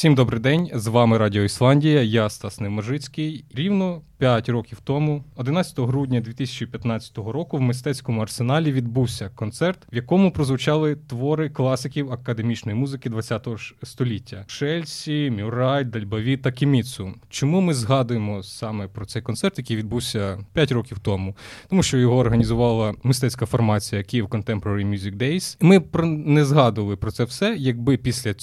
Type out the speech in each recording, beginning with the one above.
Всім добрий день, з вами Радіо Ісландія, я Стас Немужицький. Рівно 5 років тому, 11 грудня 2015 року, в мистецькому арсеналі відбувся концерт, в якому прозвучали твори класиків академічної музики ХХ століття – Шельсі, Мюрай, Дальбаві та Кіміцу. Чому ми згадуємо саме про цей концерт, який відбувся 5 років тому? Тому що його організувала мистецька формація Kyiv Contemporary Music Days. Ми не згадували про це все, якби після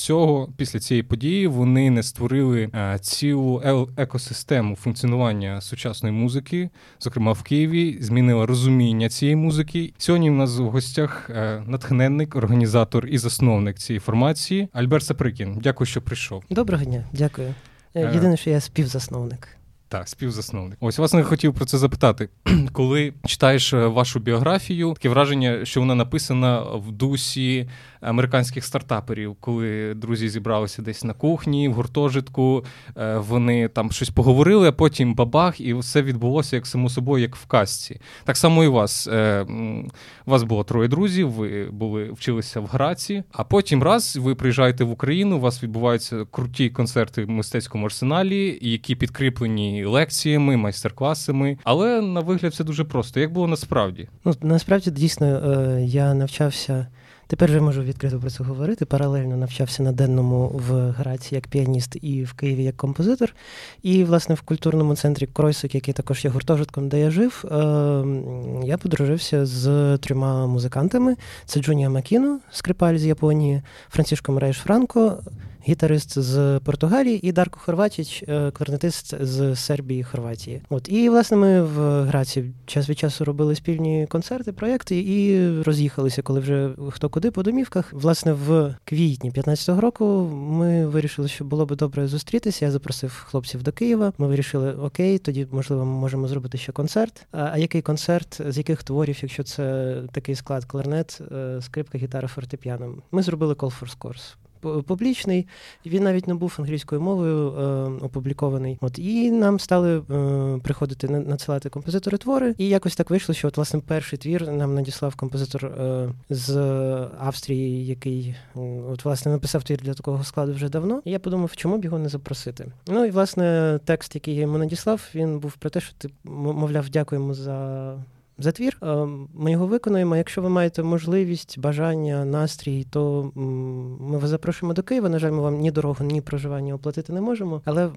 цієї події вони не створили цілу екосистему функціонування сучасної музики, зокрема в Києві, змінила розуміння цієї музики. Сьогодні в нас в гостях натхненник, організатор і засновник цієї формації Альберт Саприкін. Дякую, що прийшов. Доброго дня, дякую. Єдине, що я співзасновник. Так, співзасновник. Ось, власне, хотів про це запитати. Коли читаєш вашу біографію, таке враження, що вона написана в дусі американських стартаперів, коли друзі зібралися десь на кухні, в гуртожитку, вони там щось поговорили, а потім бабах, і все відбулося, як само собою, як в казці. Так само і у вас. У вас було 3 друзів, ви вчилися в Граці, а потім раз ви приїжджаєте в Україну, у вас відбуваються круті концерти в мистецькому арсеналі, які підкріплені лекціями, майстер-класами, але на вигляд все дуже просто. Як було насправді? Насправді, дійсно, я навчався, тепер вже можу відкрито про це говорити, паралельно навчався на денному в Граці як піаніст і в Києві як композитор. І, власне, в культурному центрі Кройсок, який також є гуртожитком, де я жив, я подружився з 3 музикантами. Це Джунія Макіно, скрипаль з Японії, Франсішку Мереш-Франко, гітарист з Португалії, і Дарко Хорватич, кларнетист з Сербії і Хорватії. От. І, власне, ми в Граці час від часу робили спільні концерти, проєкти і роз'їхалися, коли вже хто куди, по домівках. Власне, в квітні 15-го року ми вирішили, що було би добре зустрітися. Я запросив хлопців до Києва. Ми вирішили, окей, тоді, можливо, ми можемо зробити ще концерт. А який концерт, з яких творів, якщо це такий склад: кларнет, скрипка, гітара, фортепіано. Ми зробили Call for Scores. Публічний, він навіть не був англійською мовою опублікований. От, і нам стали приходити, надсилати композитори твори, і якось так вийшло, що от, власне, перший твір нам надіслав композитор з Австрії, який от, власне, написав твір для такого складу вже давно, і я подумав, чому б його не запросити. Ну і, власне, текст, який я йому надіслав, він був про те, що ти, мовляв, дякуємо за твір, ми його виконуємо. Якщо ви маєте можливість, бажання, настрій, то ми вас запрошуємо до Києва. На жаль, ми вам ні дорогу, ні проживання оплатити не можемо, але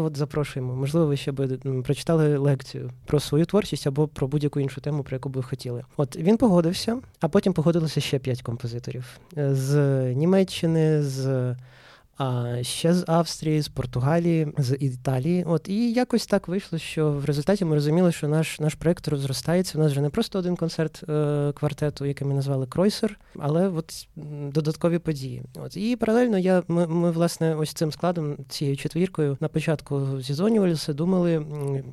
от запрошуємо. Можливо, ви ще би прочитали лекцію про свою творчість або про будь-яку іншу тему, про яку би хотіли. От, він погодився, а потім погодилося ще 5 композиторів. З Німеччини, а ще з Австрії, з Португалії, з Італії. От, і якось так вийшло, що в результаті ми розуміли, що наш проєкт розростається. У нас вже не просто один концерт квартету, який ми назвали Кройсер, але от додаткові події. От, і паралельно ми, власне, ось цим складом, цією четвіркою на початку зізвонювалися, думали,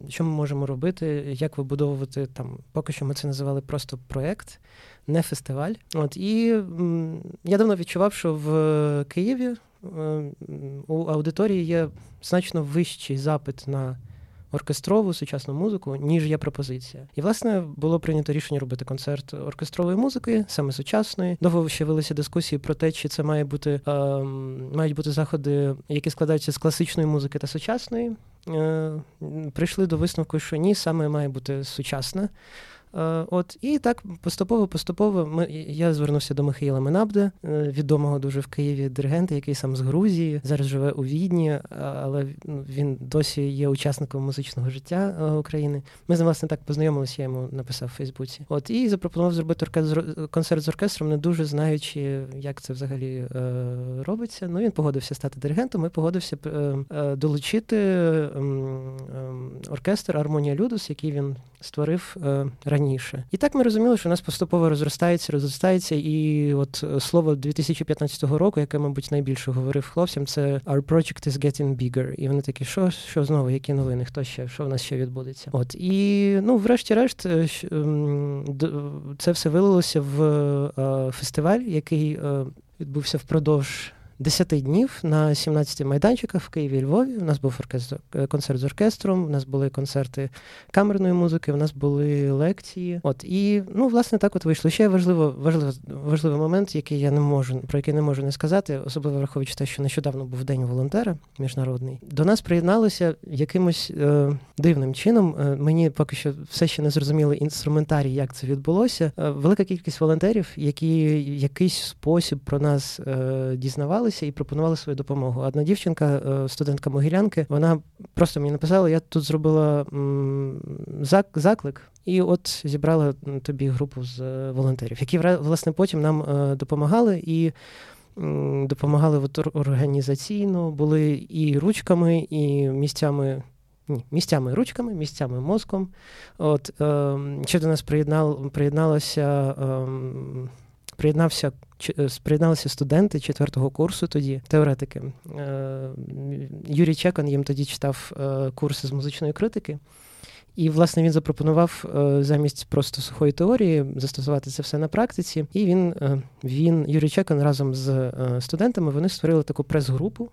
що ми можемо робити, як вибудовувати там. Поки що ми це називали просто проєкт, не фестиваль. От, і я давно відчував, що в Києві у аудиторії є значно вищий запит на оркестрову сучасну музику, ніж є пропозиція. І, власне, було прийнято рішення робити концерт оркестрової музики, саме сучасної. Довго ще велися дискусії про те, чи це має бути, мають бути заходи, які складаються з класичної музики та сучасної. Прийшли до висновку, що ні, саме має бути сучасна. От, і так поступово я звернувся до Михайла Менабде, відомого дуже в Києві диригента, який сам з Грузії, зараз живе у Відні, але він досі є учасником музичного життя України. Ми з ним, власне, так познайомилися, я йому написав у Фейсбуці. От, і запропонував зробити концерт з оркестром, не дуже знаючи, як це взагалі робиться. Ну, він погодився стати диригентом, і погодився долучити оркестр «Армонія Людус», який він створив раніше. І так ми розуміли, що у нас поступово розростається, і от слово 2015 року, яке, мабуть, найбільше говорив хлопцям, це «Our project is getting bigger». І вони такі, що знову, які новини, хто ще, що в нас ще відбудеться. От, і, ну, врешті-решт, це все вилилося в фестиваль, який відбувся впродовж 10 днів на 17 майданчиках в Києві і Львові. У нас був концерт з оркестром, у нас були концерти камерної музики, у нас були лекції. От, і, ну, власне, так от вийшло. Ще важливий момент, про який не можу не сказати, особливо враховуючи те, що нещодавно був День волонтера міжнародний. До нас приєдналося якимось дивним чином, мені поки що все ще не зрозуміли інструментарій, як це відбулося. Велика кількість волонтерів, які якийсь спосіб про нас дізнавалися, і пропонували свою допомогу. Одна дівчинка, студентка Могилянки, вона просто мені написала, я тут зробила заклик, і от зібрала тобі групу з волонтерів, які, власне, потім нам допомагали і допомагали організаційно, були і ручками, і місцями. Ні, місцями ручками, місцями мозком. От, ще до нас приєдналися студенти 4-го курсу тоді, теоретики. Юрій Чекан їм тоді читав курси з музичної критики. І, власне, він запропонував замість просто сухої теорії застосувати це все на практиці. І він Юрій Чекан разом з студентами, вони створили таку прес-групу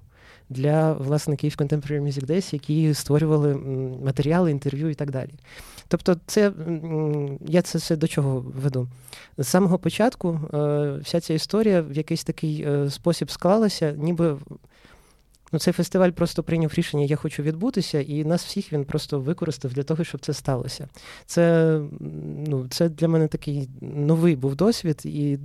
для, власне, Kyiv Contemporary Music Days, які створювали матеріали, інтерв'ю і так далі. Тобто я це все до чого веду. З самого початку вся ця історія в якийсь такий спосіб склалася, ніби цей фестиваль просто прийняв рішення «я хочу відбутися», і нас всіх він просто використав для того, щоб це сталося. Це для мене такий новий був досвід, і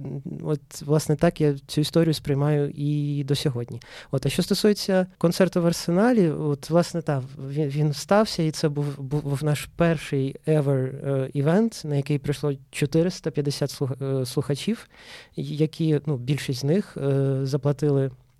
от, власне, так я цю історію сприймаю і до сьогодні. От, а що стосується концерту в Арсеналі, от, власне, так, він стався, і це був наш перший ever-івент, на який прийшло 450 слухачів, які, більшість з них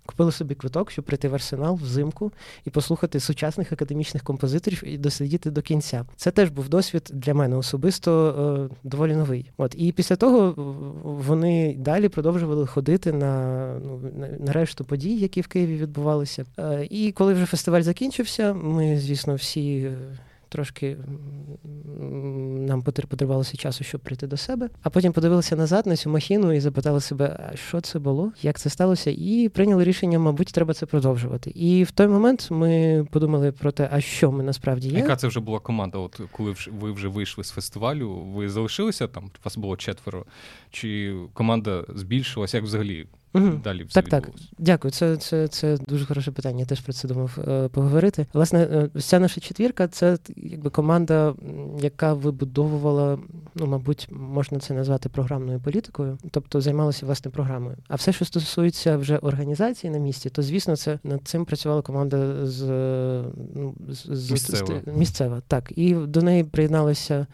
купили собі квиток, щоб прийти в Арсенал взимку і послухати сучасних академічних композиторів і досидіти до кінця. Це теж був досвід для мене особисто доволі новий. От, і після того вони далі продовжували ходити на решту подій, які в Києві відбувалися. І коли вже фестиваль закінчився, ми, звісно, всі трошки нам потребувалося часу, щоб прийти до себе. А потім подивилися назад на цю махіну і запитали себе, що це було, як це сталося, і прийняли рішення, мабуть, треба це продовжувати. І в той момент ми подумали про те, а що ми насправді є. Яка це вже була команда? От коли ви вже вийшли з фестивалю, ви залишилися там, вас було 4, чи команда збільшилась, як взагалі? Далі все відбулося. Дякую. Це дуже хороше питання. Я теж про це думав поговорити. Власне, ця наша 4 це якби команда, яка вибудовувала, мабуть, можна це назвати програмною політикою, тобто займалася, власне, програмою. А все, що стосується вже організації на місці, то, звісно, це над цим працювала команда місцева. Так, і до неї приєдналися.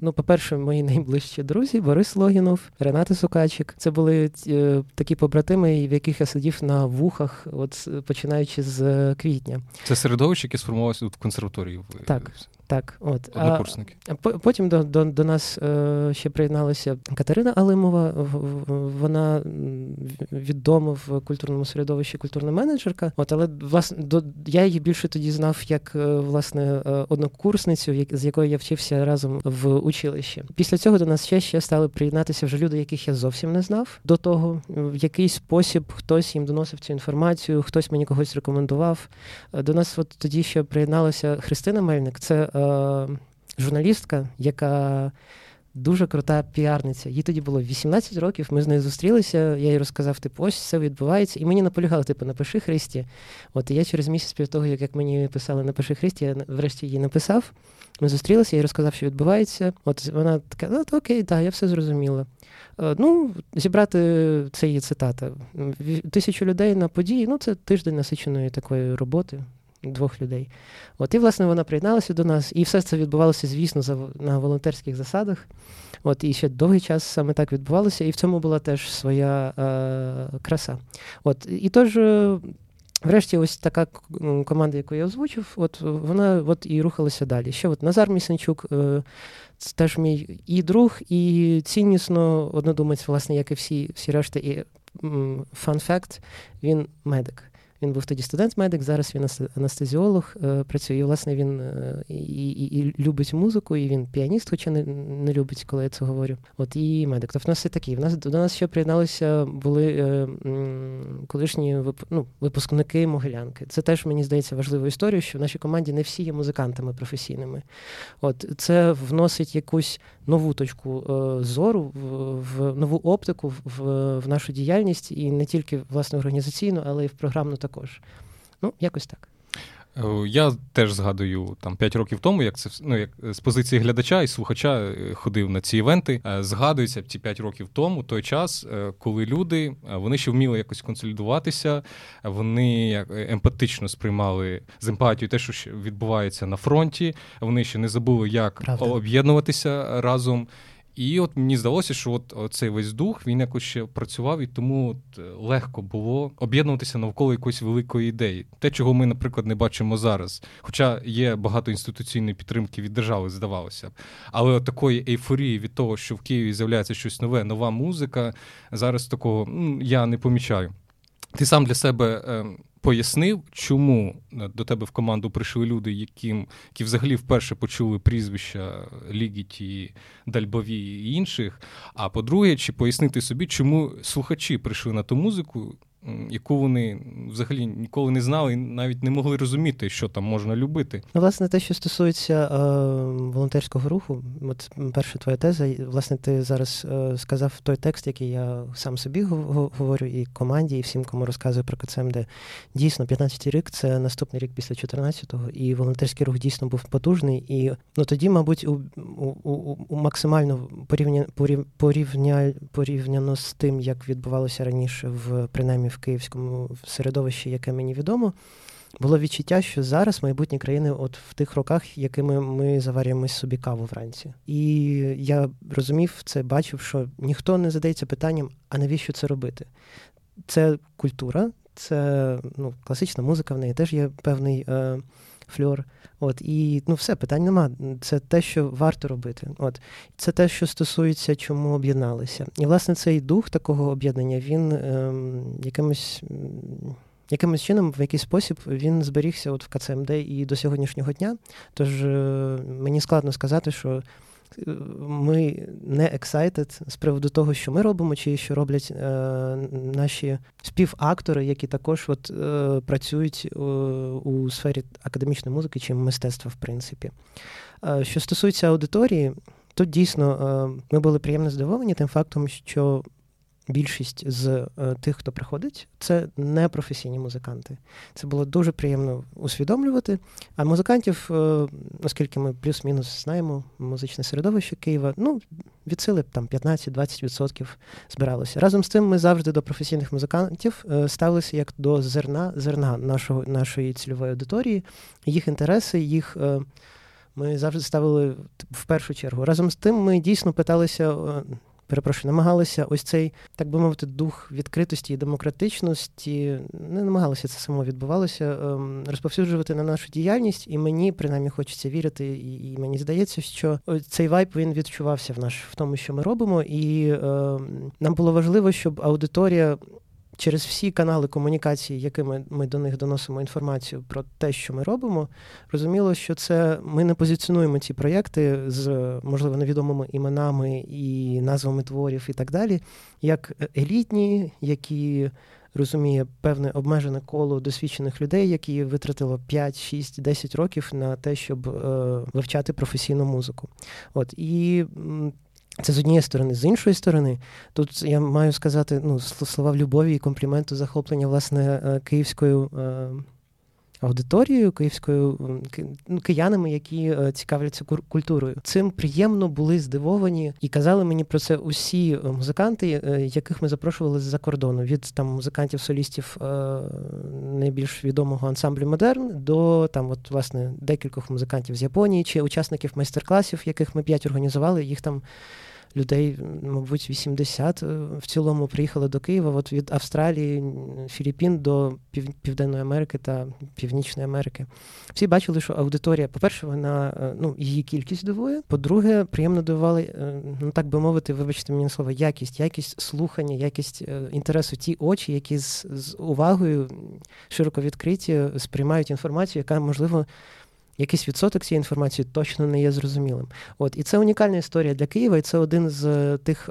По-перше, мої найближчі друзі Борис Логінов, Ренат Сукачик. Це були такі побратими, в яких я сидів на вухах, от починаючи з квітня. Це середовище, яке сформувалося в консерваторії. Так, от. Однокурсники. Потім до нас ще приєдналася Катерина Алимова, вона відома в культурному середовищі культурна менеджерка. От, але, власне, я її більше тоді знав як, власне, однокурсницю, з якою я вчився разом в училищі. Після цього до нас ще стали приєднатися вже люди, яких я зовсім не знав. До того, в якийсь спосіб хтось їм доносив цю інформацію, хтось мені когось рекомендував. До нас от тоді ще приєдналася Христина Мельник. Це журналістка, яка дуже крута піарниця. Їй тоді було 18 років, ми з нею зустрілися, я їй розказав, ось це відбувається, і мені наполягали, напиши Христі. От, і я через місяць після того, як мені писали напиши Христі, я врешті її написав, ми зустрілися, я їй розказав, що відбувається. От вона така, окей, так, я все зрозуміла. Зібрати це її цитата. 1000 людей на події, це тиждень насиченої такої роботи. 2 людей. От, і, власне, вона приєдналася до нас, і все це відбувалося, звісно, на волонтерських засадах. От, і ще довгий час саме так відбувалося, і в цьому була теж своя краса. От, і тож, врешті, ось така команда, яку я озвучив, от вона і рухалася далі. Ще Назар Місенчук, це теж мій і друг, і ціннісно однодумець, власне, як і всі решта, і фан-факт, він медик. Він був тоді студент-медик, зараз він анестезіолог працює. І, власне, він і любить музику, і він піаніст, хоча не любить, коли я це говорю. От, і медик. Тобто в нас все такі. До нас ще приєдналися були колишні випускники Могилянки. Це теж, мені здається, важлива історія, що в нашій команді не всі є музикантами професійними. От, це вносить якусь нову точку зору, в нову оптику, в нашу діяльність, і не тільки, власне, організаційно, але й в програмну також. Якось так. Я теж згадую 5 років тому, як це як з позиції глядача і слухача ходив на ці івенти. Згадується ці 5 років тому той час, коли люди, вони ще вміли якось консолідуватися, вони емпатично сприймали з емпатією те, що відбувається на фронті, вони ще не забули, як об'єднуватися разом. І от мені здалося, що от цей весь дух, він якось ще працював, і тому легко було об'єднуватися навколо якоїсь великої ідеї. Те, чого ми, наприклад, не бачимо зараз. Хоча є багато інституційної підтримки від держави, здавалося б. Але от такої ейфорії від того, що в Києві з'являється щось нове, нова музика, зараз такого я не помічаю. Ти сам для себе пояснив, чому до тебе в команду прийшли люди, які взагалі вперше почули прізвища Лігіті, Дальбаві і інших, а по-друге, чи пояснити собі, чому слухачі прийшли на ту музику, яку вони взагалі ніколи не знали і навіть не могли розуміти, що там можна любити. Власне, те, що стосується волонтерського руху, от перша твоя теза, власне, ти зараз сказав той текст, який я сам собі говорю і команді, і всім, кому розказую про КЦМД. Дійсно, 15-й рік – це наступний рік після 14-го, і волонтерський рух дійсно був потужний, і тоді, мабуть, у максимально порівняно з тим, як відбувалося раніше, принаймні, в київському середовищі, яке мені відомо, було відчуття, що зараз майбутні країни от в тих роках, якими ми заварюємо собі каву вранці. І я розумів це, бачив, що ніхто не задається питанням, а навіщо це робити? Це культура, це класична музика, в неї теж є певний фльор. От, і все, питань нема. Це те, що варто робити. От, це те, що стосується, чому об'єдналися. І, власне, цей дух такого об'єднання, він якимось чином, в якийсь спосіб, він зберігся от в КЦМД і до сьогоднішнього дня. Тож мені складно сказати, що ми не excited з приводу того, що ми робимо, чи що роблять наші співактори, які також працюють у сфері академічної музики чи мистецтва, в принципі. Що стосується аудиторії, то дійсно ми були приємно здивовані тим фактом, що більшість з тих, хто приходить, це не професійні музиканти. Це було дуже приємно усвідомлювати. А музикантів, оскільки ми плюс-мінус знаємо музичне середовище Києва, від сили 15-20% збиралося. Разом з тим, ми завжди до професійних музикантів ставилися як до зерна нашої цільової аудиторії, їх інтереси, їх... Ми завжди ставили в першу чергу. Разом з тим, ми дійсно питалися... намагалися ось цей, так би мовити, дух відкритості і демократичності, не намагалися, це само відбувалося, розповсюджувати на нашу діяльність, і мені, принаймні, хочеться вірити, і мені здається, що цей вайб, він відчувався в тому, що ми робимо, і нам було важливо, щоб аудиторія через всі канали комунікації, якими ми до них доносимо інформацію про те, що ми робимо, розуміло, що це ми не позиціонуємо ці проєкти з, можливо, невідомими іменами і назвами творів і так далі, як елітні, які розуміє певне обмежене коло досвідчених людей, які витратило 5, 6, 10 років на те, щоб вивчати професійну музику. От, і... Це з однієї сторони. З іншої сторони, тут я маю сказати слова в любові і компліменту захоплення, власне, київською аудиторією, киянами, які цікавляться культурою. Цим приємно були здивовані і казали мені про це усі музиканти, яких ми запрошували з-за кордону. Від музикантів-солістів найбільш відомого ансамблю «Модерн» до власне декількох музикантів з Японії чи учасників майстер-класів, яких ми 5 організували, їх людей, мабуть, 80 в цілому приїхали до Києва, от від Австралії, Філіппін до Південної Америки та Північної Америки. Всі бачили, що аудиторія, по-перше, вона, її кількість дивує, по-друге, приємно дивувала, так би мовити, вибачте мені слово, якість слухання, якість інтересу, ті очі, які з увагою широко відкриті сприймають інформацію, яка, можливо, якийсь відсоток цієї інформації точно не є зрозумілим. І це унікальна історія для Києва, і це один з тих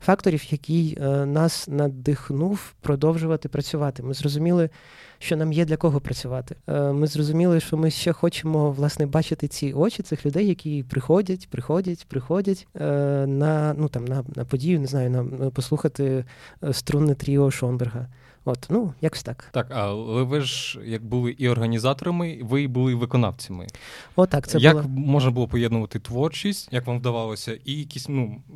факторів, який нас надихнув продовжувати працювати. Ми зрозуміли, що нам є для кого працювати. Ми зрозуміли, що ми ще хочемо, власне, бачити ці очі цих людей, які приходять на подію, не знаю, на послухати струнне тріо Шонберга. Якось так. Так, але ви ж, як були і організаторами, ви і були виконавцями. Можна було поєднувати творчість, як вам вдавалося, і якісь,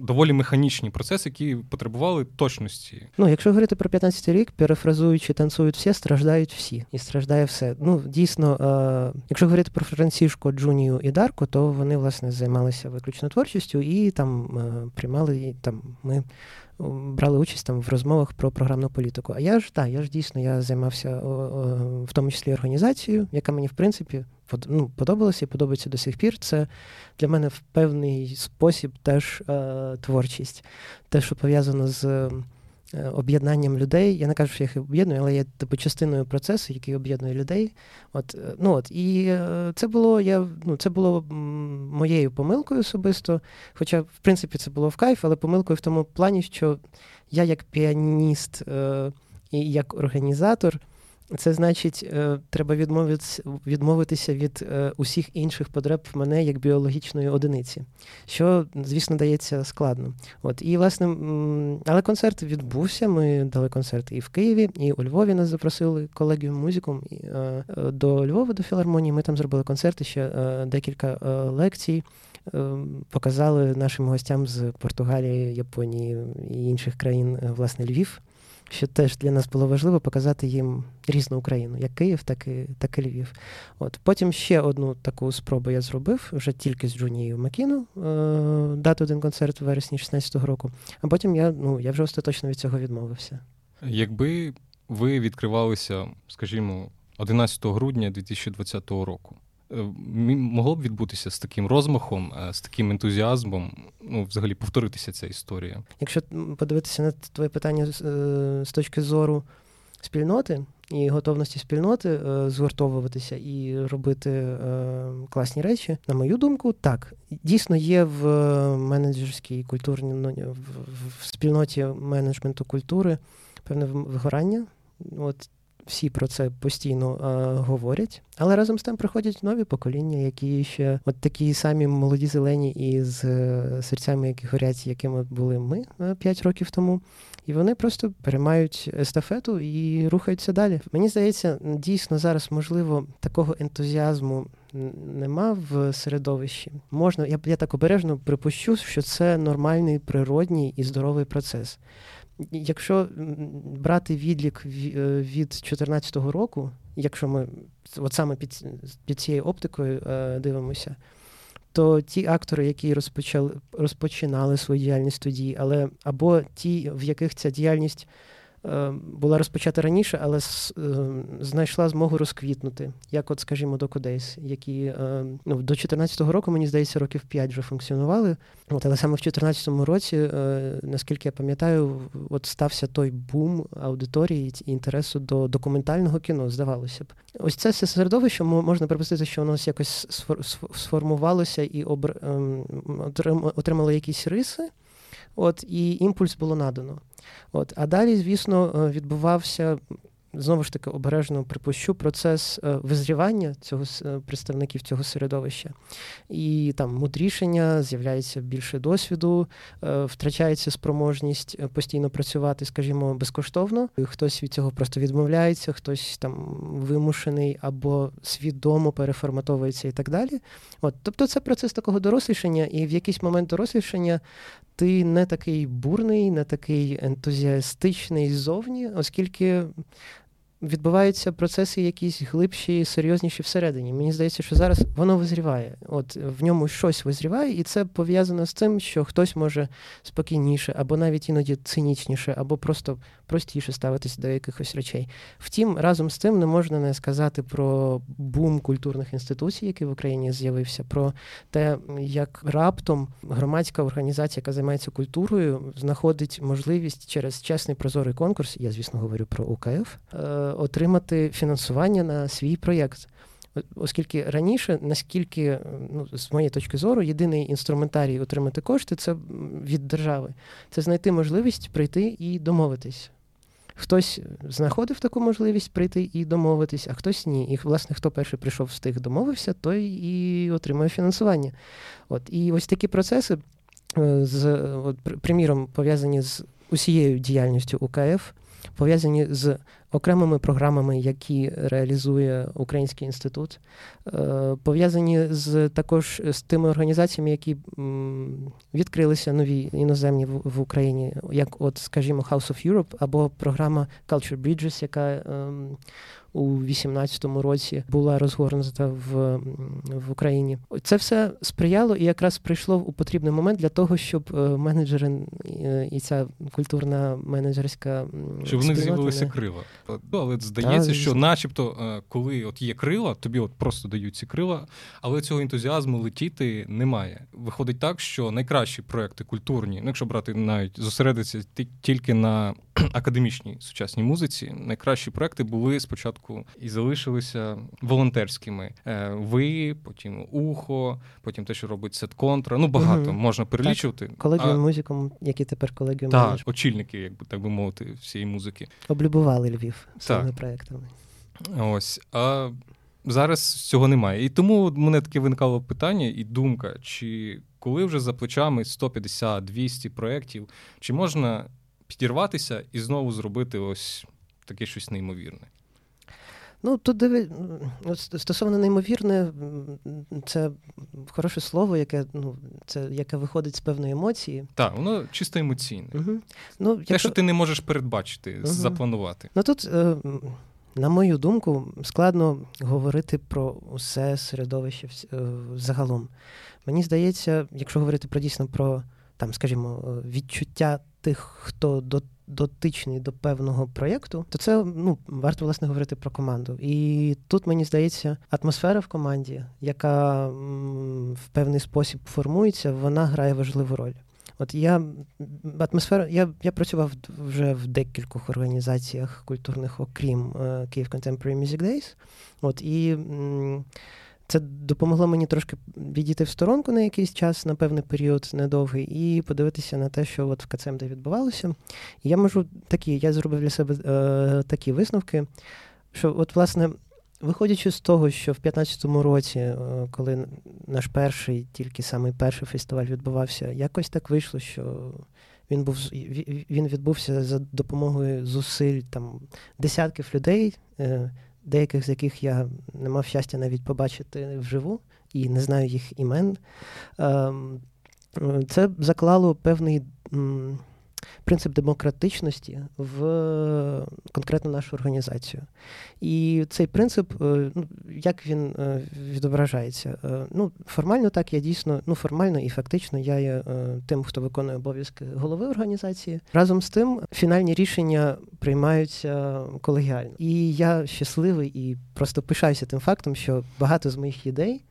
доволі механічні процеси, які потребували точності? Якщо говорити про 15-й рік, перефразуючи «танцюють всі, страждають всі». І страждає все. Дійсно, якщо говорити про Франсішку, Джунію і Дарко, то вони, власне, займалися виключно творчістю і ми брали участь в розмовах про програмну політику. А я займався в тому числі організацією, яка мені, в принципі, подобалася і подобається до сих пір. Це для мене в певний спосіб теж творчість. Те, що пов'язано з об'єднанням людей. Я не кажу, що я їх об'єдную, але я частиною процесу, який об'єднує людей. І це було, це було моєю помилкою особисто, хоча, в принципі, це було в кайф, але помилкою в тому плані, що я як піаніст і як організатор, це значить, треба відмовитися від усіх інших потреб мене як біологічної одиниці, що, звісно, дається складно. Але концерт відбувся, ми дали концерт і в Києві, і у Львові нас запросили колегіум музикум до Львова, до філармонії, ми там зробили концерт, ще декілька лекцій показали нашим гостям з Португалії, Японії і інших країн, власне, Львів. Що теж для нас було важливо показати їм різну Україну, як Київ, так і Львів. Потім ще одну таку спробу я зробив, вже тільки з Джунією Макіно, дати один концерт у вересні 16-го року, а потім я вже остаточно від цього відмовився. Якби ви відкривалися, скажімо, 11 грудня 2020 року, могло б відбутися з таким розмахом, з таким ентузіазмом, взагалі повторитися ця історія? Якщо подивитися на твоє питання з точки зору спільноти і готовності спільноти згуртовуватися і робити класні речі, на мою думку, так. Дійсно є в менеджерській культурній, в спільноті менеджменту культури певне вигорання, всі про це постійно говорять, але разом з тим приходять нові покоління, які ще такі самі молоді зелені і з серцями, які горять, якими були ми 5 років тому. І вони просто переймають естафету і рухаються далі. Мені здається, дійсно зараз, можливо, такого ентузіазму нема в середовищі. Можна, я так обережно припущу, що це нормальний, природній і здоровий процес. Якщо брати відлік від 14-го року, якщо ми саме під цією оптикою дивимося, то ті актори, які розпочинали свою діяльність тоді, але або ті, в яких ця діяльність була розпочата раніше, але знайшла змогу розквітнути, як скажімо, Докудейс, які до 14-го року, мені здається, років 5 вже функціонували, але саме в 14-му році, наскільки я пам'ятаю, стався той бум аудиторії і інтересу до документального кіно, здавалося б. Ось це все середовище, можна припустити, що воно якось сформувалося і отримало якісь риси, і імпульс було надано. А далі, звісно, відбувався, знову ж таки, обережно припущу, процес визрівання представників цього середовища. І там мудрішення, з'являється більше досвіду, втрачається спроможність постійно працювати, скажімо, безкоштовно. Хтось від цього просто відмовляється, хтось там вимушений або свідомо переформатовується і так далі. Тобто це процес такого дорослішання, і в якийсь момент дорослішання ти не такий бурний, не такий ентузіастичний ззовні, оскільки відбуваються процеси якісь глибші, серйозніші всередині. Мені здається, що зараз воно визріває. От в ньому щось визріває, і це пов'язано з тим, що хтось може спокійніше, або навіть іноді цинічніше, або просто простіше ставитися до якихось речей. Втім, разом з тим не можна не сказати про бум культурних інституцій, який в Україні з'явився, про те, як раптом громадська організація, яка займається культурою, знаходить можливість через чесний прозорий конкурс, я, звісно, говорю про УКФ, отримати фінансування на свій проєкт. Оскільки раніше, наскільки, з моєї точки зору, єдиний інструментарій отримати кошти – це від держави. Це знайти можливість прийти і домовитись. Хтось знаходив таку можливість прийти і домовитись, а хтось ні. І, власне, хто перший прийшов, встиг, домовився, той і отримує фінансування. От. І ось такі процеси, приміром, пов'язані з усією діяльністю УКФ, пов'язані з окремими програмами, які реалізує Український інститут, пов'язані з також з тими організаціями, які відкрилися нові іноземні в Україні, як от, скажімо, House of Europe або програма Culture Bridges, яка у 18-му році була розгорнута в Україні. Це все сприяло і якраз прийшло у потрібний момент для того, щоб менеджери і ця культурна менеджерська щоб вони з'явилися крила. Але здається, що начебто, коли от є крила, тобі от просто дають ці крила, але цього ентузіазму летіти немає. Виходить так, що найкращі проекти культурні, ну якщо брати навіть зосередитися тільки на академічній сучасній музиці, найкращі проекти були спочатку і залишилися волонтерськими. Ви, потім ухо, потім те, що робить сетконтра. Ну багато можна перелічувати. Так. Колегіум музикум, які тепер колегіум музикум. Так, очільники, якби так би мовити, всієї музики. Облюбували Львів своїми проектами. Ось. А зараз цього немає. І тому в мене таке виникало питання і думка, чи коли вже за плечами 150-200 проєктів, чи можна підірватися і знову зробити ось таке щось неймовірне? Ну, тут стосовно неймовірне, це хороше слово, яке, це, яке виходить з певної емоції. Так, воно чисто емоційне. Ну, те, що ти не можеш передбачити, запланувати. Ну, тут, на мою думку, складно говорити про усе середовище загалом. Мені здається, якщо говорити про дійсно про, там, скажімо, відчуття тих, хто дотичний до певного проєкту, то це, варто, власне, говорити про команду. І тут, мені здається, атмосфера в команді, яка в певний спосіб формується, вона грає важливу роль. От я працював вже в декількох організаціях культурних, окрім Kyiv Contemporary Music Days. От, і це допомогло мені трошки відійти в сторонку на якийсь час, на певний період недовгий, і подивитися на те, що от в КЦМД відбувалося. І я зробив для себе такі висновки, що от, власне, виходячи з того, що в 15-му році, коли наш перший, тільки самий перший фестиваль відбувався, якось так вийшло, що він відбувся за допомогою зусиль там десятків людей, деяких з яких я не мав щастя навіть побачити вживу, і не знаю їх імен. Це заклало певний принцип демократичності в конкретно нашу організацію. І цей принцип, як він відображається? Формально так, я дійсно, формально і фактично я є тим, хто виконує обов'язки голови організації. Разом з тим, фінальні рішення приймаються колегіально. І я щасливий і просто пишаюся тим фактом, що багато з моїх ідей,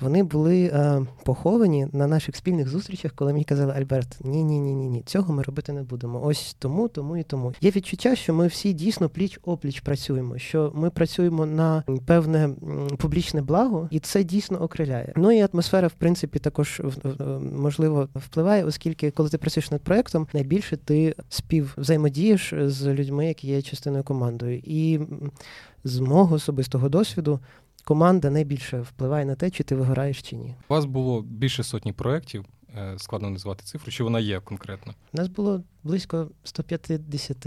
вони були поховані на наших спільних зустрічах, коли мені казали: Альберт, ні, цього ми робити не будемо. Ось тому і тому. Є відчуття, що ми всі дійсно пліч-опліч працюємо, що ми працюємо на певне публічне благо, і це дійсно окриляє. Ну і атмосфера, в принципі, також, можливо, впливає, оскільки, коли ти працюєш над проєктом, найбільше ти взаємодієш з людьми, які є частиною командою. І з мого особистого досвіду, команда найбільше впливає на те, чи ти вигораєш, чи ні. У вас було більше сотні проєктів. складно назвати цифру, чи вона є конкретно? У нас було близько 150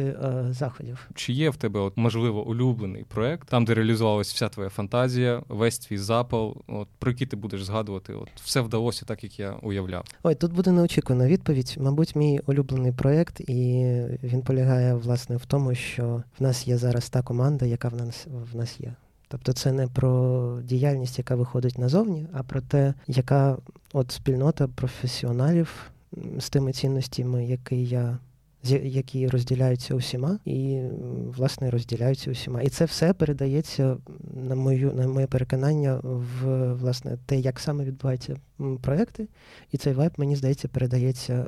заходів. Чи є в тебе, от, можливо, улюблений проєкт, там, де реалізувалась вся твоя фантазія, весь твій запал, от, про який ти будеш згадувати? От, все вдалося так, як я уявляв. Ой, тут буде неочікувана відповідь. Мабуть, мій улюблений проєкт, і він полягає, власне, в тому, що в нас є зараз та команда, яка в нас є. Тобто це не про діяльність, яка виходить назовні, а про те, яка от спільнота професіоналів з тими цінностями, які розділяються усіма, і, власне, розділяються усіма. І це все передається, на моє переконання, в, власне, те, як саме відбуваються проекти. І цей вайб, мені здається, передається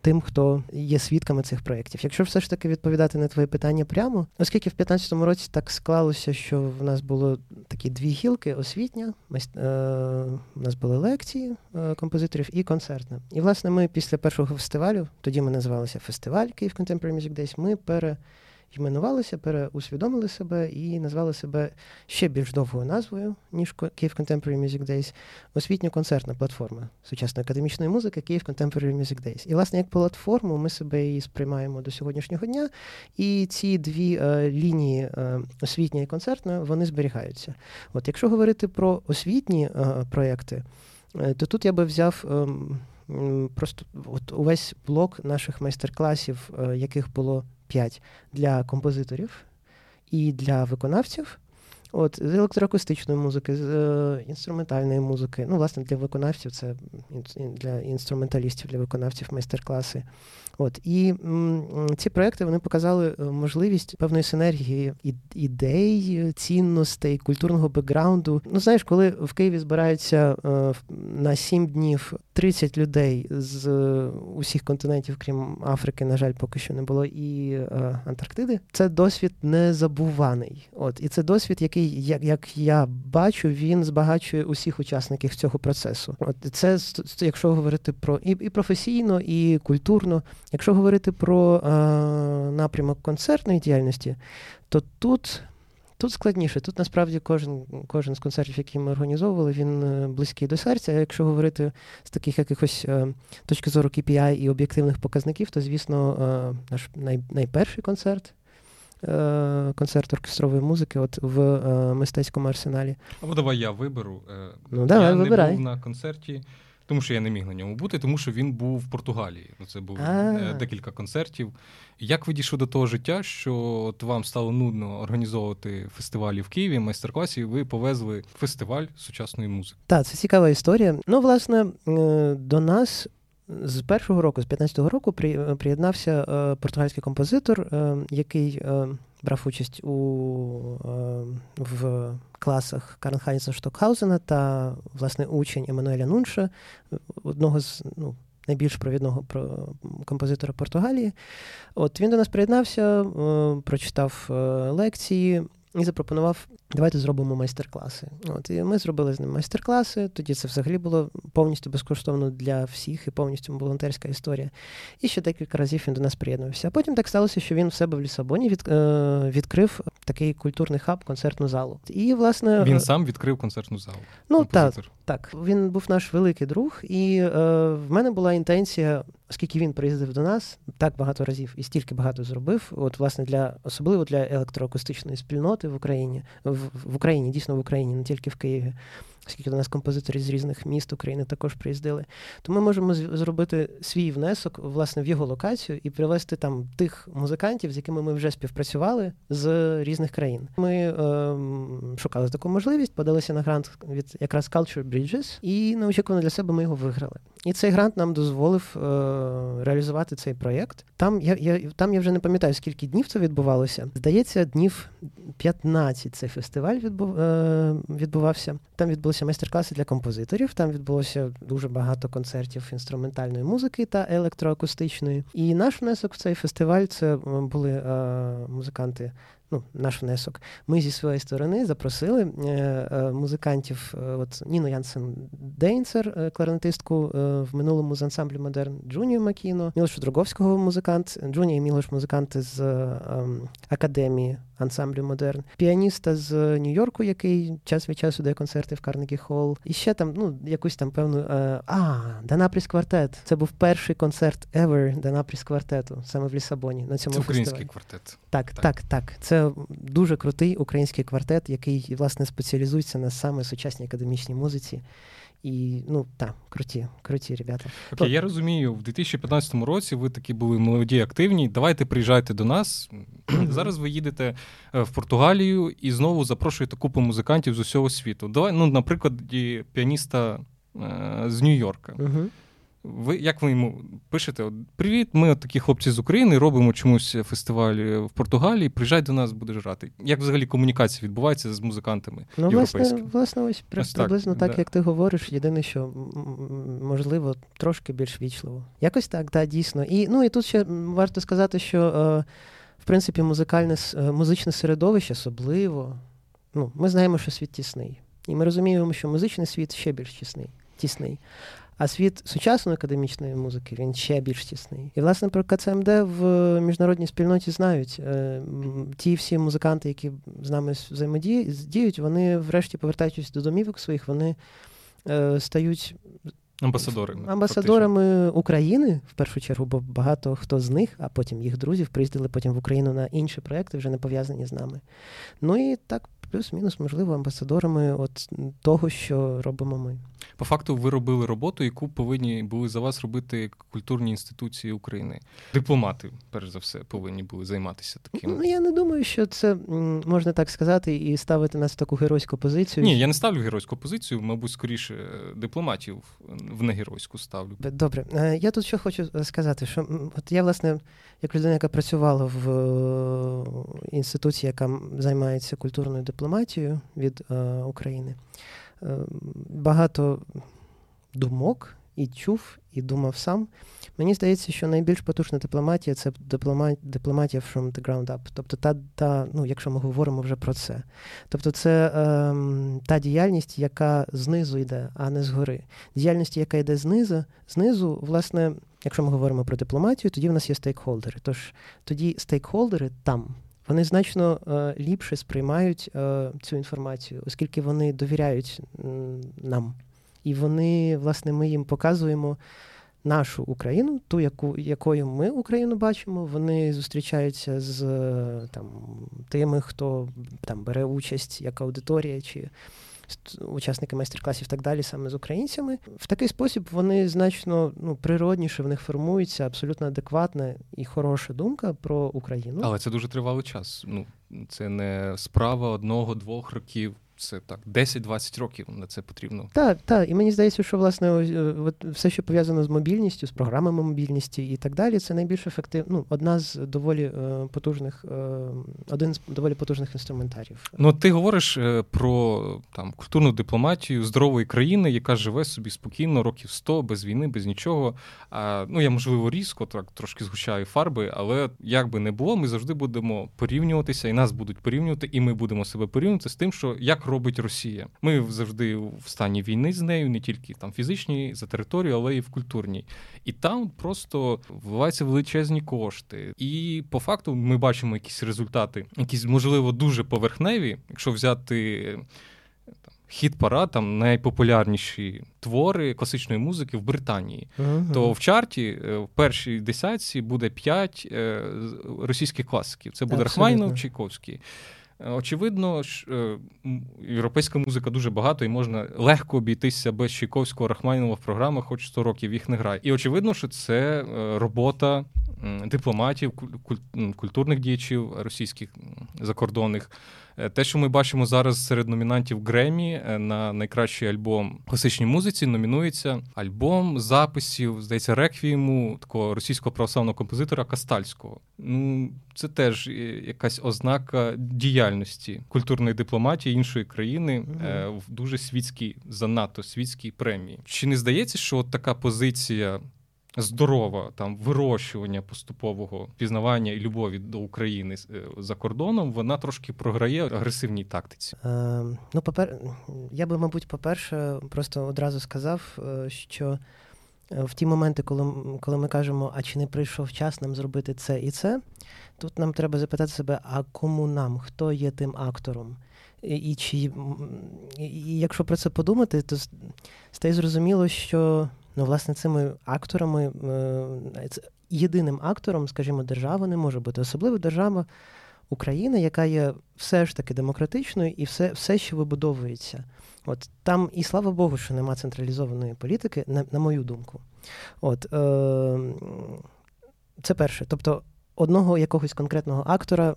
тим, хто є свідками цих проєктів. Якщо все ж таки відповідати на твоє питання прямо, оскільки в 15-му році так склалося, що в нас було такі дві гілки: освітня, у нас були лекції композиторів і концертна. І, власне, ми після першого фестивалю, тоді ми називалися фестиваль Kyiv Contemporary Music Days, ми переіменувалися, переусвідомили себе і назвали себе ще більш довгою назвою, ніж Kyiv Contemporary Music Days, освітньо-концертна платформа сучасної академічної музики Kyiv Contemporary Music Days. І, власне, як платформу ми себе і сприймаємо до сьогоднішнього дня, і ці дві лінії, освітня і концертна, вони зберігаються. От якщо говорити про освітні проекти, то тут я би взяв просто от увесь блок наших майстер-класів, яких було 5 для композиторів і для виконавців. От, з електроакустичної музики, з інструментальної музики. Ну, власне, для виконавців це для інструменталістів, для виконавців майстер-класи. От, і ці проекти, вони показали можливість певної синергії ідей, цінностей, культурного бекграунду. Ну, знаєш, коли в Києві збираються на 7 днів 30 людей з усіх континентів, крім Африки, на жаль, поки що не було, і Антарктиди, це досвід незабуваний. От, і це досвід, який, як я бачу, він збагачує усіх учасників цього процесу. От це, якщо говорити про і професійно, і культурно. Якщо говорити про напрямок концертної діяльності, то тут складніше. Тут, насправді, кожен з концертів, які ми організовували, він близький до серця. А якщо говорити з таких якихось точки зору KPI і об'єктивних показників, то, звісно, наш найперший концерт оркестрової музики от в мистецькому арсеналі. Або давай я виберу. Ну, давай, я вибирай. Не був на концерті, тому що я не міг на ньому бути, тому що він був в Португалії. Це було декілька концертів. Як ви дійшли до того життя, що от вам стало нудно організовувати фестивалі в Києві, майстер-класи, і ви повезли фестиваль сучасної музики? Так, це цікава історія. Ну, власне, до нас з першого року, з 15-го року, приєднався португальський композитор, який брав участь в класах Карлхайнца Штокхаузена та, власне, учень Еммануеля Нунша, одного з найбільш провідного композитора Португалії. От він до нас приєднався, прочитав лекції і запропонував: давайте зробимо майстер-класи. От, і ми зробили з ним майстер-класи, тоді це взагалі було повністю безкоштовно для всіх і повністю волонтерська історія. І ще декілька разів він до нас приєднувався. А потім так сталося, що він в себе в Лісабоні відкрив такий культурний хаб, концертну залу. І, власне, він сам відкрив концертну залу. Ну, так. Він був наш великий друг, і в мене була інтенція, оскільки він приїздив до нас так багато разів і стільки багато зробив, от, власне, особливо для електроакустичної спільноти в Україні, в Україні, дійсно в Україні, не тільки в Києві, оскільки до нас композитори з різних міст України також приїздили, то ми можемо зробити свій внесок, власне, в його локацію і привезти там тих музикантів, з якими ми вже співпрацювали з різних країн. Ми шукали таку можливість, подалися на грант від якраз Culture Bridges, і неочікувано для себе ми його виграли. І цей грант нам дозволив реалізувати цей проєкт. Там я вже не пам'ятаю, скільки днів це відбувалося. Здається, днів 15 цей фестиваль відбувався. Там відбулися майстер-класи для композиторів, там відбулося дуже багато концертів інструментальної музики та електроакустичної. І наш внесок в цей фестиваль – це були музиканти. Наш внесок. Ми зі своєї сторони запросили музикантів, от Ніну Янсен-Дейнцер, кларнетистку в минулому з ансамблю «Модерн», Джунію Макіно, Мілошу Друговського, музикант, Джунія і Мілош – музиканти з академії ансамблю «Модерн», піаніста з Нью-Йорку, який час від часу дає концерти в Карнегі-Холл, і ще там, якусь там певну... Данапріс квартет. Це був перший концерт ever Данапріс квартету, саме в Лісабоні, на цьому фестивалі. Це український квартет. Так. Це дуже крутий український квартет, який, власне, спеціалізується на саме сучасній академічній музиці. І, круті ребята. Окей, я розумію, в 2015 році ви такі були молоді, активні. Давайте приїжджайте до нас. Зараз ви їдете в Португалію і знову запрошуєте купу музикантів з усього світу. Давай, наприклад, піаніста з Нью-Йорка. Як ви йому пишете? Привіт, ми такі хлопці з України, робимо чомусь фестиваль в Португалії, приїжджай до нас, будеш грати. Як взагалі комунікація відбувається з музикантами європейськими? Власне, ось приблизно так, як ти говориш. Єдине, що, можливо, трошки більш вічливо. Якось так, так, дійсно. І, і тут ще варто сказати, що, в принципі, музичне середовище особливо. Ми знаємо, що світ тісний. І ми розуміємо, що музичний світ ще більш тісний. А світ сучасної академічної музики, він ще більш тісний. І, власне, про КЦМД в міжнародній спільноті знають. Ті всі музиканти, які з нами взаємодіють, вони врешті, повертаючись до домівок своїх, вони стають... Амбасадорами України, в першу чергу, бо багато хто з них, а потім їх друзів, приїздили потім в Україну на інші проекти, вже не пов'язані з нами. І так, плюс-мінус, можливо, амбасадорами от того, що робимо ми. По факту, ви робили роботу, яку повинні були за вас робити культурні інституції України. Дипломати, перш за все, повинні були займатися таким. Я не думаю, що це можна так сказати і ставити нас в таку геройську позицію. Ні, я не ставлю геройську позицію, мабуть, скоріше дипломатів в негеройську ставлю. Добре. Я тут що хочу сказати, що от я, власне, як людина, яка працювала в інституції, яка займається культурною дипломатією від України, багато думок і чув, і думав сам. Мені здається, що найбільш потужна дипломатія – це дипломатія from the ground up. Тобто, якщо ми говоримо вже про це. Тобто, це та діяльність, яка знизу йде, а не згори. Діяльність, яка йде знизу, власне, якщо ми говоримо про дипломатію, тоді в нас є стейкхолдери. Тож, тоді стейкхолдери там. Вони значно ліпше сприймають цю інформацію, оскільки вони довіряють нам. І вони, власне, ми їм показуємо нашу Україну, ту, якою ми Україну бачимо. Вони зустрічаються з тими, хто бере участь, як аудиторія, чи учасники майстер-класів і так далі, саме з українцями. В такий спосіб вони значно природніше, в них формується абсолютно адекватна і хороша думка про Україну. Але це дуже тривалий час. Це не справа одного-двох років. Це так, 10-20 років на це потрібно. Так. І мені здається, що, власне, все, що пов'язано з мобільністю, з програмами мобільності і так далі, це найбільш ефективно, один з доволі потужних інструментарів. Ти говориш про культурну дипломатію здорової країни, яка живе собі спокійно років 100, без війни, без нічого. Я, можливо, різко, так, трошки згущаю фарби, але як би не було, ми завжди будемо порівнюватися, і нас будуть порівнювати, і ми будемо себе порівнювати з тим, що як робить Росія. Ми завжди в стані війни з нею, не тільки фізичній, за територію, але і в культурній. І там просто вливаються величезні кошти. І по факту ми бачимо якісь результати, якісь, можливо, дуже поверхневі, якщо взяти... хіт-парад, найпопулярніші твори класичної музики в Британії, то в чарті в першій десятці буде 5 російських класиків. Це буде Рахманінов, Чайковський. Очевидно, європейська музика дуже багато, і можна легко обійтися без Чайковського, Рахманінова в програмах, хоч 100 років їх не грає. І очевидно, що це робота дипломатів, культурних діячів російських, закордонних. Те, що ми бачимо зараз серед номінантів Гремі на найкращий альбом класичній музиці, номінується альбом записів, здається, реквієму такого російського православного композитора Кастальського. Це теж якась ознака діяльності культурної дипломатії іншої країни в дуже світській, занадто світській премії. Чи не здається, що от така позиція здорова, вирощування поступового пізнавання і любові до України за кордоном, вона трошки програє агресивній тактиці? Я би, мабуть, по-перше, просто одразу сказав, що в ті моменти, коли ми кажемо, а чи не прийшов час нам зробити це і це, тут нам треба запитати себе, а кому нам, хто є тим актором? І якщо про це подумати, то стає зрозуміло, що, ну, власне, цими акторами, єдиним актором, скажімо, держава не може бути. Особливо держава Україна, яка є все ж таки демократичною і все, що вибудовується. От там, і слава Богу, що нема централізованої політики, на мою думку. От, це перше. Тобто одного якогось конкретного актора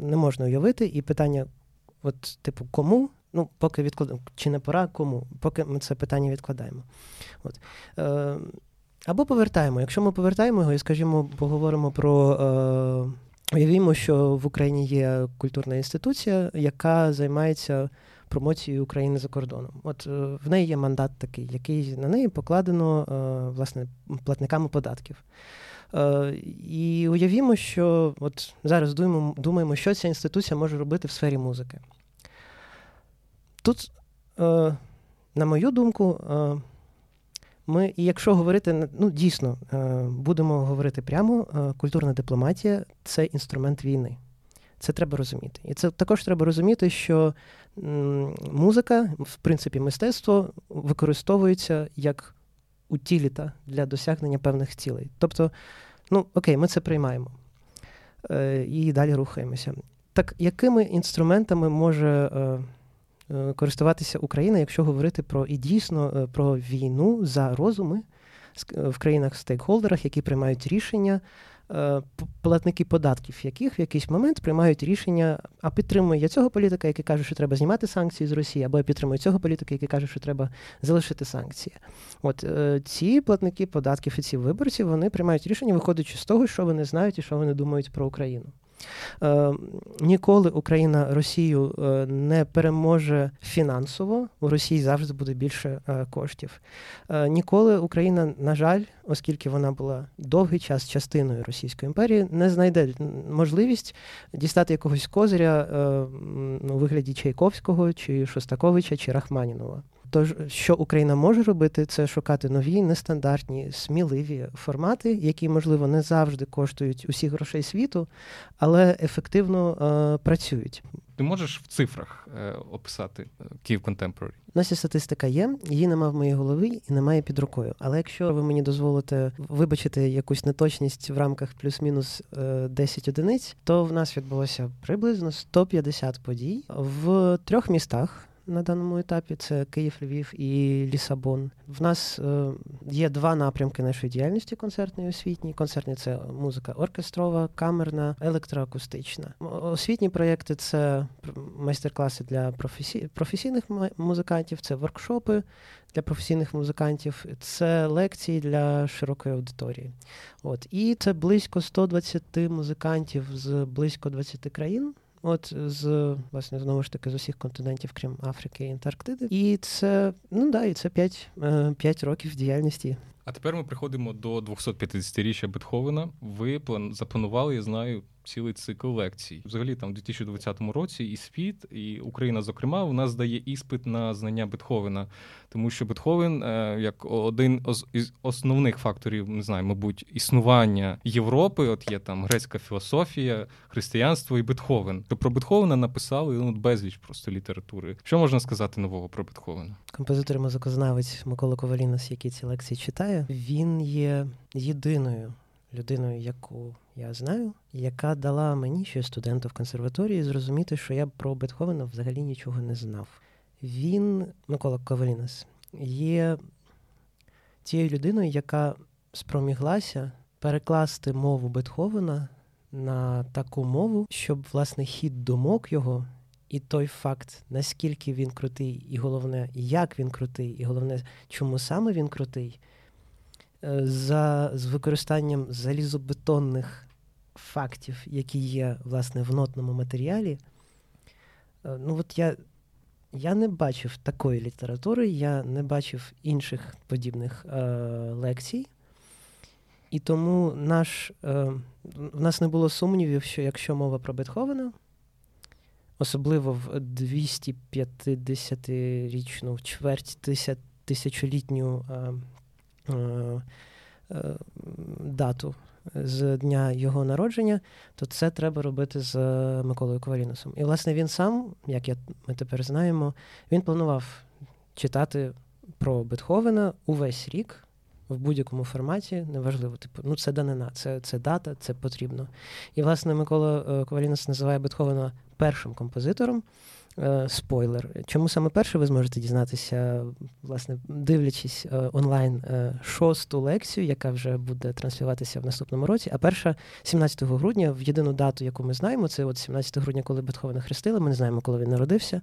не можна уявити, і питання, от, типу, кому? Ну, поки відкладемо, чи не пора, кому? Поки ми це питання відкладаємо. От. Або повертаємо. Якщо ми повертаємо його і, скажімо, поговоримо про... Уявімо, що в Україні є культурна інституція, яка займається промоцією України за кордоном. От в неї є мандат такий, який на неї покладено, власне, платниками податків. І уявімо, що от зараз думаємо, що ця інституція може робити в сфері музики. Тут, на мою думку, ми, і якщо говорити, ну, дійсно, будемо говорити прямо, культурна дипломатія – це інструмент війни. Це треба розуміти. І це також треба розуміти, що музика, в принципі, мистецтво використовується як утіліта для досягнення певних цілей. Тобто, ну, окей, ми це приймаємо і далі рухаємося. Так якими інструментами може користуватися Україна, якщо говорити про, і дійсно, про війну за розуми в країнах-стейкхолдерах, які приймають рішення, платники податків яких в якийсь момент приймають рішення, а підтримую я цього політика, який каже, що треба знімати санкції з Росії, або я підтримую цього політика, який каже, що треба залишити санкції. От ці платники податків і ці виборці, вони приймають рішення, виходячи з того, що вони знають і що вони думають про Україну. Ніколи Україна Росію не переможе фінансово, у Росії завжди буде більше коштів. Ніколи Україна, на жаль, оскільки вона була довгий час частиною Російської імперії, не знайде можливість дістати якогось козиря у вигляді Чайковського, чи Шостаковича, чи Рахманінова. Тож, що Україна може робити, це шукати нові, нестандартні, сміливі формати, які, можливо, не завжди коштують усіх грошей світу, але ефективно працюють. Ти можеш в цифрах описати Kyiv Contemporary? Наша статистика є, її нема в моїй голові і немає під рукою. Але якщо ви мені дозволите вибачити якусь неточність в рамках плюс-мінус 10 одиниць, то в нас відбулося приблизно 150 подій в 3 містах. На даному етапі це Київ, Львів і Лісабон. В нас є 2 напрямки нашої діяльності концертної і освітній. Концертні – це музика оркестрова, камерна, електроакустична. Освітні проєкти – це майстер-класи для професійних музикантів, це воркшопи для професійних музикантів, це лекції для широкої аудиторії. От. І це близько 120 музикантів з близько 20 країн. От з, власне, знову ж таки, з усіх континентів, крім Африки і Антарктиди. І це, ну да, і це 5 років діяльності. А тепер ми приходимо до 250-річчя Бетховена. Ви запланували, я знаю, цілий цикл лекцій. Взагалі там у 2020 році і світ, і Україна, зокрема, у нас дає іспит на знання Бетховена. Тому що Бетховен, як один із основних факторів, не знаю, мабуть, існування Європи, от є там грецька філософія, християнство і Бетховен. То про Бетховена написали, ну, безліч просто літератури. Що можна сказати нового про Бетховена? Композитор і музикознавець Микола Коваліна, який ці лекції читає, він є єдиною людиною, яку я знаю, яка дала мені, ще студенту в консерваторії, зрозуміти, що я про Бетховена взагалі нічого не знав. Він, Микола Ковалінас, є тією людиною, яка спроміглася перекласти мову Бетховена на таку мову, щоб, власне, хід думок його і той факт, наскільки він крутий, і головне, як він крутий, і головне, чому саме він крутий, з використанням залізобетонних фактів, які є, власне, в нотному матеріалі. Ну, от я не бачив такої літератури, я не бачив інших подібних лекцій. І тому в нас не було сумнівів, що якщо мова про Бетховена, особливо в 250-річну, чверть тисячолітню дату з дня його народження, то це треба робити з Миколою Ковалінусом. І, власне, він сам, як ми тепер знаємо, він планував читати про Бетховена увесь рік, в будь-якому форматі, неважливо, типу, ну це данина, це дата, це потрібно. І, власне, Микола Ковалінус називає Бетховена першим композитором. Спойлер. Чому саме перше, ви зможете дізнатися, власне, дивлячись онлайн шосту лекцію, яка вже буде транслюватися в наступному році, а перша 17 грудня, в єдину дату, яку ми знаємо, це от 17 грудня, коли Бетховена хрестили, ми не знаємо, коли він народився,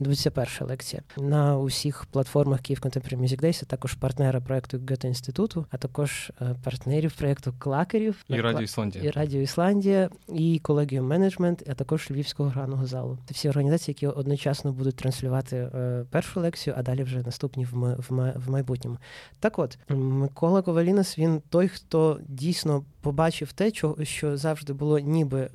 відбудеться перша лекція. На усіх платформах Kyiv Contemporary Music Days, а також партнера проєкту Goethe-Інституту, а також партнерів проєкту Клакерів. І Радіо Ісландія. І Радіо Ісландія, і колегіум менеджмент, а також Львівського граного залу. Це всі організації, які одночасно будуть транслювати першу лекцію, а далі вже наступні в майбутньому. Так от, Микола Ковалінус, він той, хто дійсно побачив те, що завжди було ніби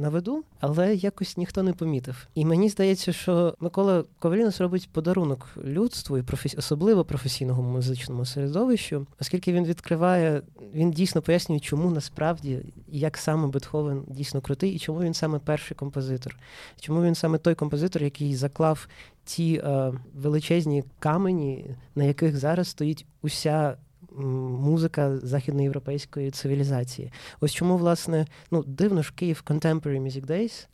на виду, але якось ніхто не помітив. І мені здається, що Микола Ковалінус робить подарунок людству, і особливо професійному музичному середовищу, оскільки він відкриває, він дійсно пояснює, чому насправді, як саме Бетховен дійсно крутий, і чому він саме перший композитор, чому він саме той композитор, який заклав ті величезні камені, на яких зараз стоїть уся музика західноєвропейської цивілізації. Ось чому, власне, ну, дивно ж, Kyiv Contemporary Music Days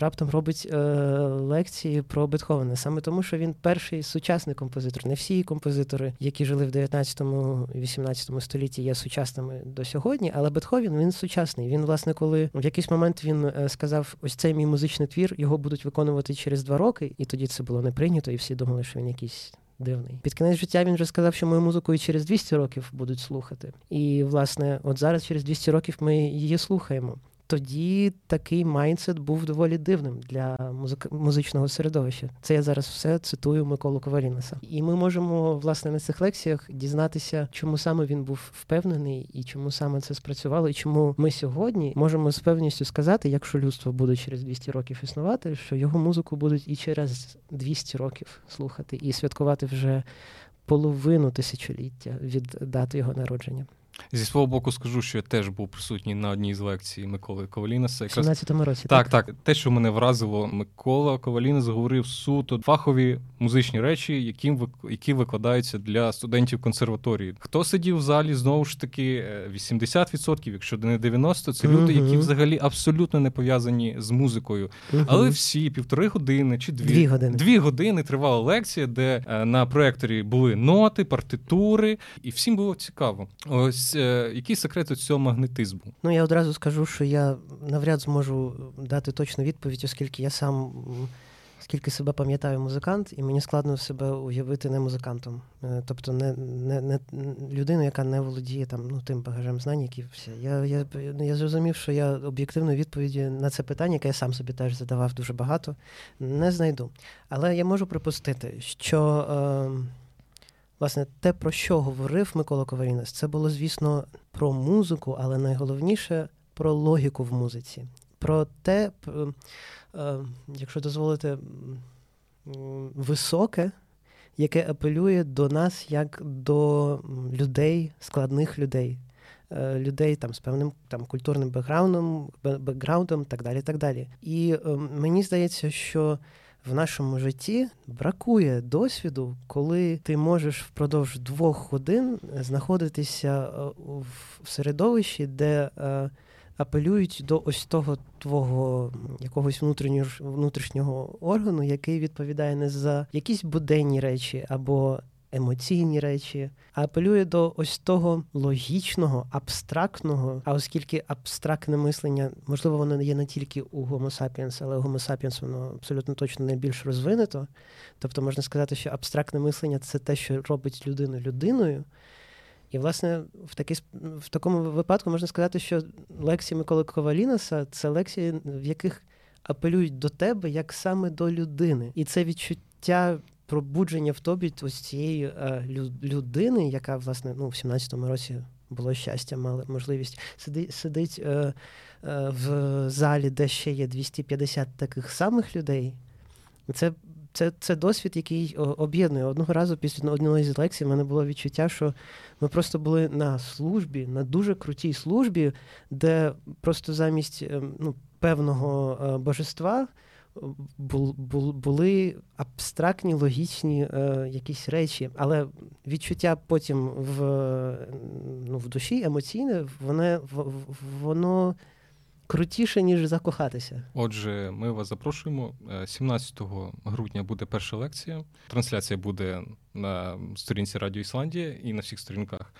раптом робить лекції про Бетховена. Саме тому, що він перший сучасний композитор. Не всі композитори, які жили в 19-18 столітті, є сучасними до сьогодні, але Бетховен, він сучасний. Він, власне, коли в якийсь момент він сказав, ось цей мій музичний твір, його будуть виконувати через 2 роки, і тоді це було не прийнято, і всі думали, що він якийсь дивний. Під кінець життя він вже сказав, що мою музику і через 200 років будуть слухати. І, власне, от зараз через 200 років ми її слухаємо. Тоді такий майндсет був доволі дивним для музичного середовища. Це я зараз все цитую Миколу Ковалінуса. І ми можемо, власне, на цих лекціях дізнатися, чому саме він був впевнений, і чому саме це спрацювало, і чому ми сьогодні можемо з певністю сказати, якщо людство буде через 200 років існувати, що його музику будуть і через 200 років слухати, і святкувати вже половину тисячоліття від дати його народження. Зі свого боку скажу, що я теж був присутній на одній з лекцій Миколи Ковалінуса. В 17-му році, так. Те, що мене вразило, Микола Ковалінус говорив суто фахові музичні речі, які викладаються для студентів консерваторії. Хто сидів в залі, знову ж таки, 80%, якщо не 90%, це люди, які взагалі абсолютно не пов'язані з музикою. Але всі 1,5 години чи 2 години. 2 години тривала лекція, де на проекторі були ноти, партитури, і всім було цікаво. Ось який секрет у цього магнетизму? Ну, я одразу скажу, що я навряд зможу дати точну відповідь, оскільки я сам, скільки себе пам'ятаю музикант, і мені складно себе уявити не музикантом. Тобто не людину, яка не володіє там, ну, тим багажем знань, які всі. Я зрозумів, що я об'єктивної відповіді на це питання, яке я сам собі теж задавав дуже багато, не знайду. Але я можу припустити, що власне, те, про що говорив Микола Ковалінус, це було, звісно, про музику, але найголовніше – про логіку в музиці. Про те, якщо дозволите, високе, яке апелює до нас як до людей, складних людей. Людей там з певним там культурним бекграундом, так далі. І мені здається, що в нашому житті бракує досвіду, коли ти можеш впродовж 2 годин знаходитися в середовищі, де апелюють до ось того твого якогось внутрішнього органу, який відповідає не за якісь буденні речі або емоційні речі, а апелює до ось того логічного, абстрактного, а оскільки абстрактне мислення, можливо, воно є не тільки у Homo sapiens, але у Homo sapiens воно абсолютно точно найбільш розвинено, тобто можна сказати, що абстрактне мислення – це те, що робить людину людиною, і, власне, в такому випадку можна сказати, що лекції Миколи Ковалінуса – це лекції, в яких апелюють до тебе, як саме до людини. І це відчуття пробудження в тобі ось цієї людини, яка, власне, ну, в 17-му році було щастя, мала можливість, сидить в залі, де ще є 250 таких самих людей. Це Це досвід, який об'єднує. Одного разу після однієї з лекцій в мене було відчуття, що ми просто були на службі, на дуже крутій службі, де просто замість певного божества були абстрактні, логічні якісь речі. Але відчуття потім в душі, емоційне, воно крутіше, ніж закохатися. Отже, ми вас запрошуємо. 17 грудня буде перша лекція. Трансляція буде на сторінці Радіо Ісландія і на всіх сторінках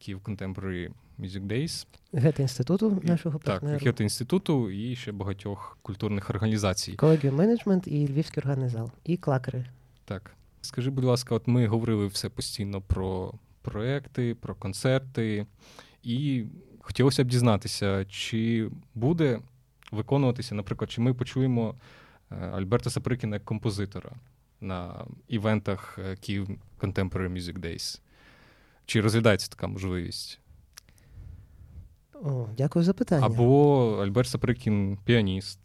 Kyiv Contemporary Music Days. Goethe-Інституту нашого партнеру. Так, Goethe-Інституту і ще багатьох культурних організацій. Колегіум менеджмент і Львівський організал, і клакери. Так. Скажи, будь ласка, от ми говорили все постійно про проекти, про концерти і хотілося б дізнатися, чи буде виконуватися, наприклад, чи ми почуємо Альберта Саприкіна як композитора на івентах Kyiv Contemporary Music Days? Чи розглядається така можливість? О, дякую за питання. Або Альберт Саприкін – піаніст.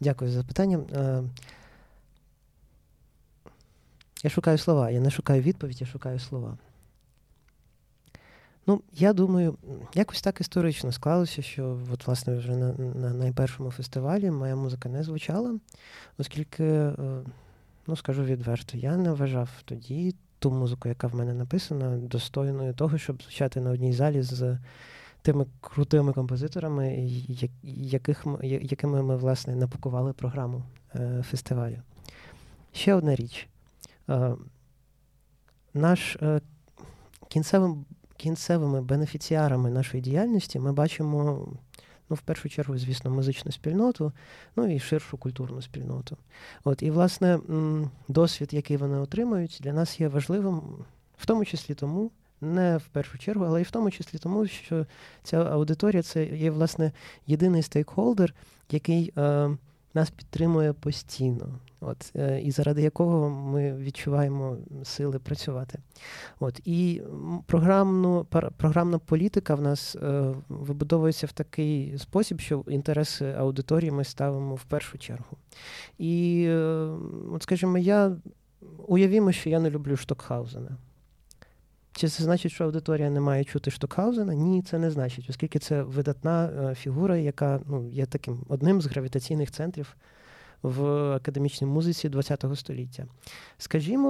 Дякую за питання. Я шукаю слова. Я не шукаю відповідь, я шукаю слова. Я думаю, якось так історично склалося, що от, власне, вже на найпершому фестивалі моя музика не звучала, оскільки, скажу відверто, я не вважав тоді ту музику, яка в мене написана, достойною того, щоб звучати на одній залі з тими крутими композиторами, якими ми, власне, напакували програму фестивалю. Ще одна річ. Наш кінцевими бенефіціарами нашої діяльності ми бачимо, в першу чергу, звісно, музичну спільноту, і ширшу культурну спільноту. І, власне, досвід, який вони отримують, для нас є важливим, в тому числі тому, не в першу чергу, але і в тому числі тому, що ця аудиторія – це є, власне, єдиний стейкхолдер, який нас підтримує постійно. І заради якого ми відчуваємо сили працювати. І програмна політика в нас вибудовується в такий спосіб, що інтереси аудиторії ми ставимо в першу чергу. І, скажімо, уявімо, що я не люблю Штокхаузена. Чи це значить, що аудиторія не має чути Штокхаузена? Ні, це не значить, оскільки це видатна фігура, яка є таким одним з гравітаційних центрів в академічній музиці ХХ століття. Скажімо,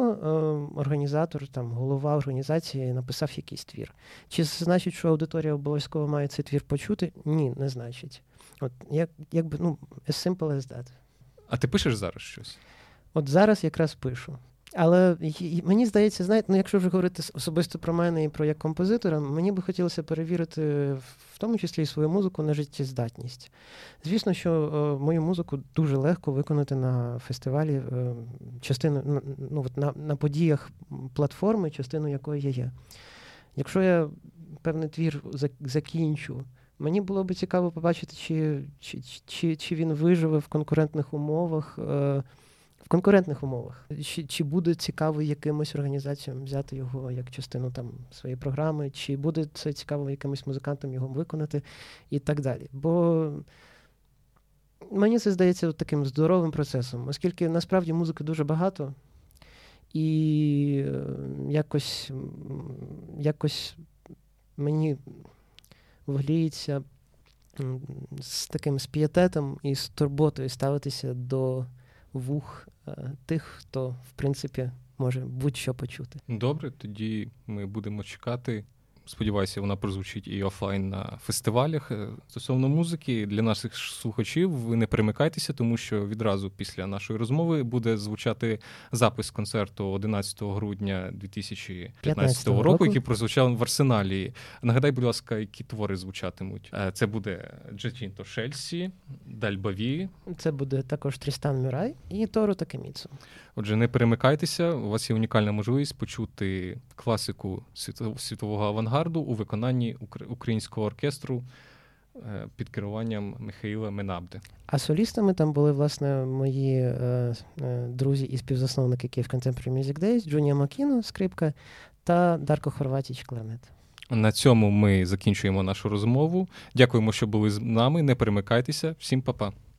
організатор, голова організації написав якийсь твір. Чи це значить, що аудиторія обов'язково має цей твір почути? Ні, не значить. As simple as that. А ти пишеш зараз щось? От зараз якраз пишу. Але мені здається, якщо вже говорити особисто про мене і про як композитора, мені би хотілося перевірити в тому числі і свою музику на життєздатність. Звісно, що мою музику дуже легко виконати на фестивалі, частину на подіях платформи, частину якої я є. Якщо я певний твір закінчу, мені було б цікаво побачити, чи він виживе в конкурентних умовах, Чи буде цікаво якимось організаціям взяти його як частину своєї програми, чи буде це цікаво якимось музикантам його виконати і так далі. Бо мені це здається таким здоровим процесом, оскільки насправді музики дуже багато і якось мені вгліється з таким пієтетом і з турботою ставитися до вух тих, хто, в принципі, може будь-що почути. Добре, тоді ми будемо чекати. Сподіваюся, вона прозвучить і офлайн на фестивалях. Стосовно музики, для наших слухачів ви не перемикайтеся, тому що відразу після нашої розмови буде звучати запис концерту 11 грудня 2015 року, який прозвучав в Арсеналі. Нагадай, будь ласка, які твори звучатимуть. Це буде Джачінто Шельсі, Дальбаві. Це буде також Трістан Мюрай і Торута Кіміцу. Отже, не перемикайтеся, у вас є унікальна можливість почути класику світового авангарду у виконанні українського оркестру під керуванням Михайла Менабде. А солістами там були, власне, мої друзі і співзасновники Kyiv Contemporary Music Days, Джунія Макіно, скрипка, та Дарко Хорватич, кларнет. На цьому ми закінчуємо нашу розмову. Дякуємо, що були з нами. Не перемикайтеся. Всім па-па.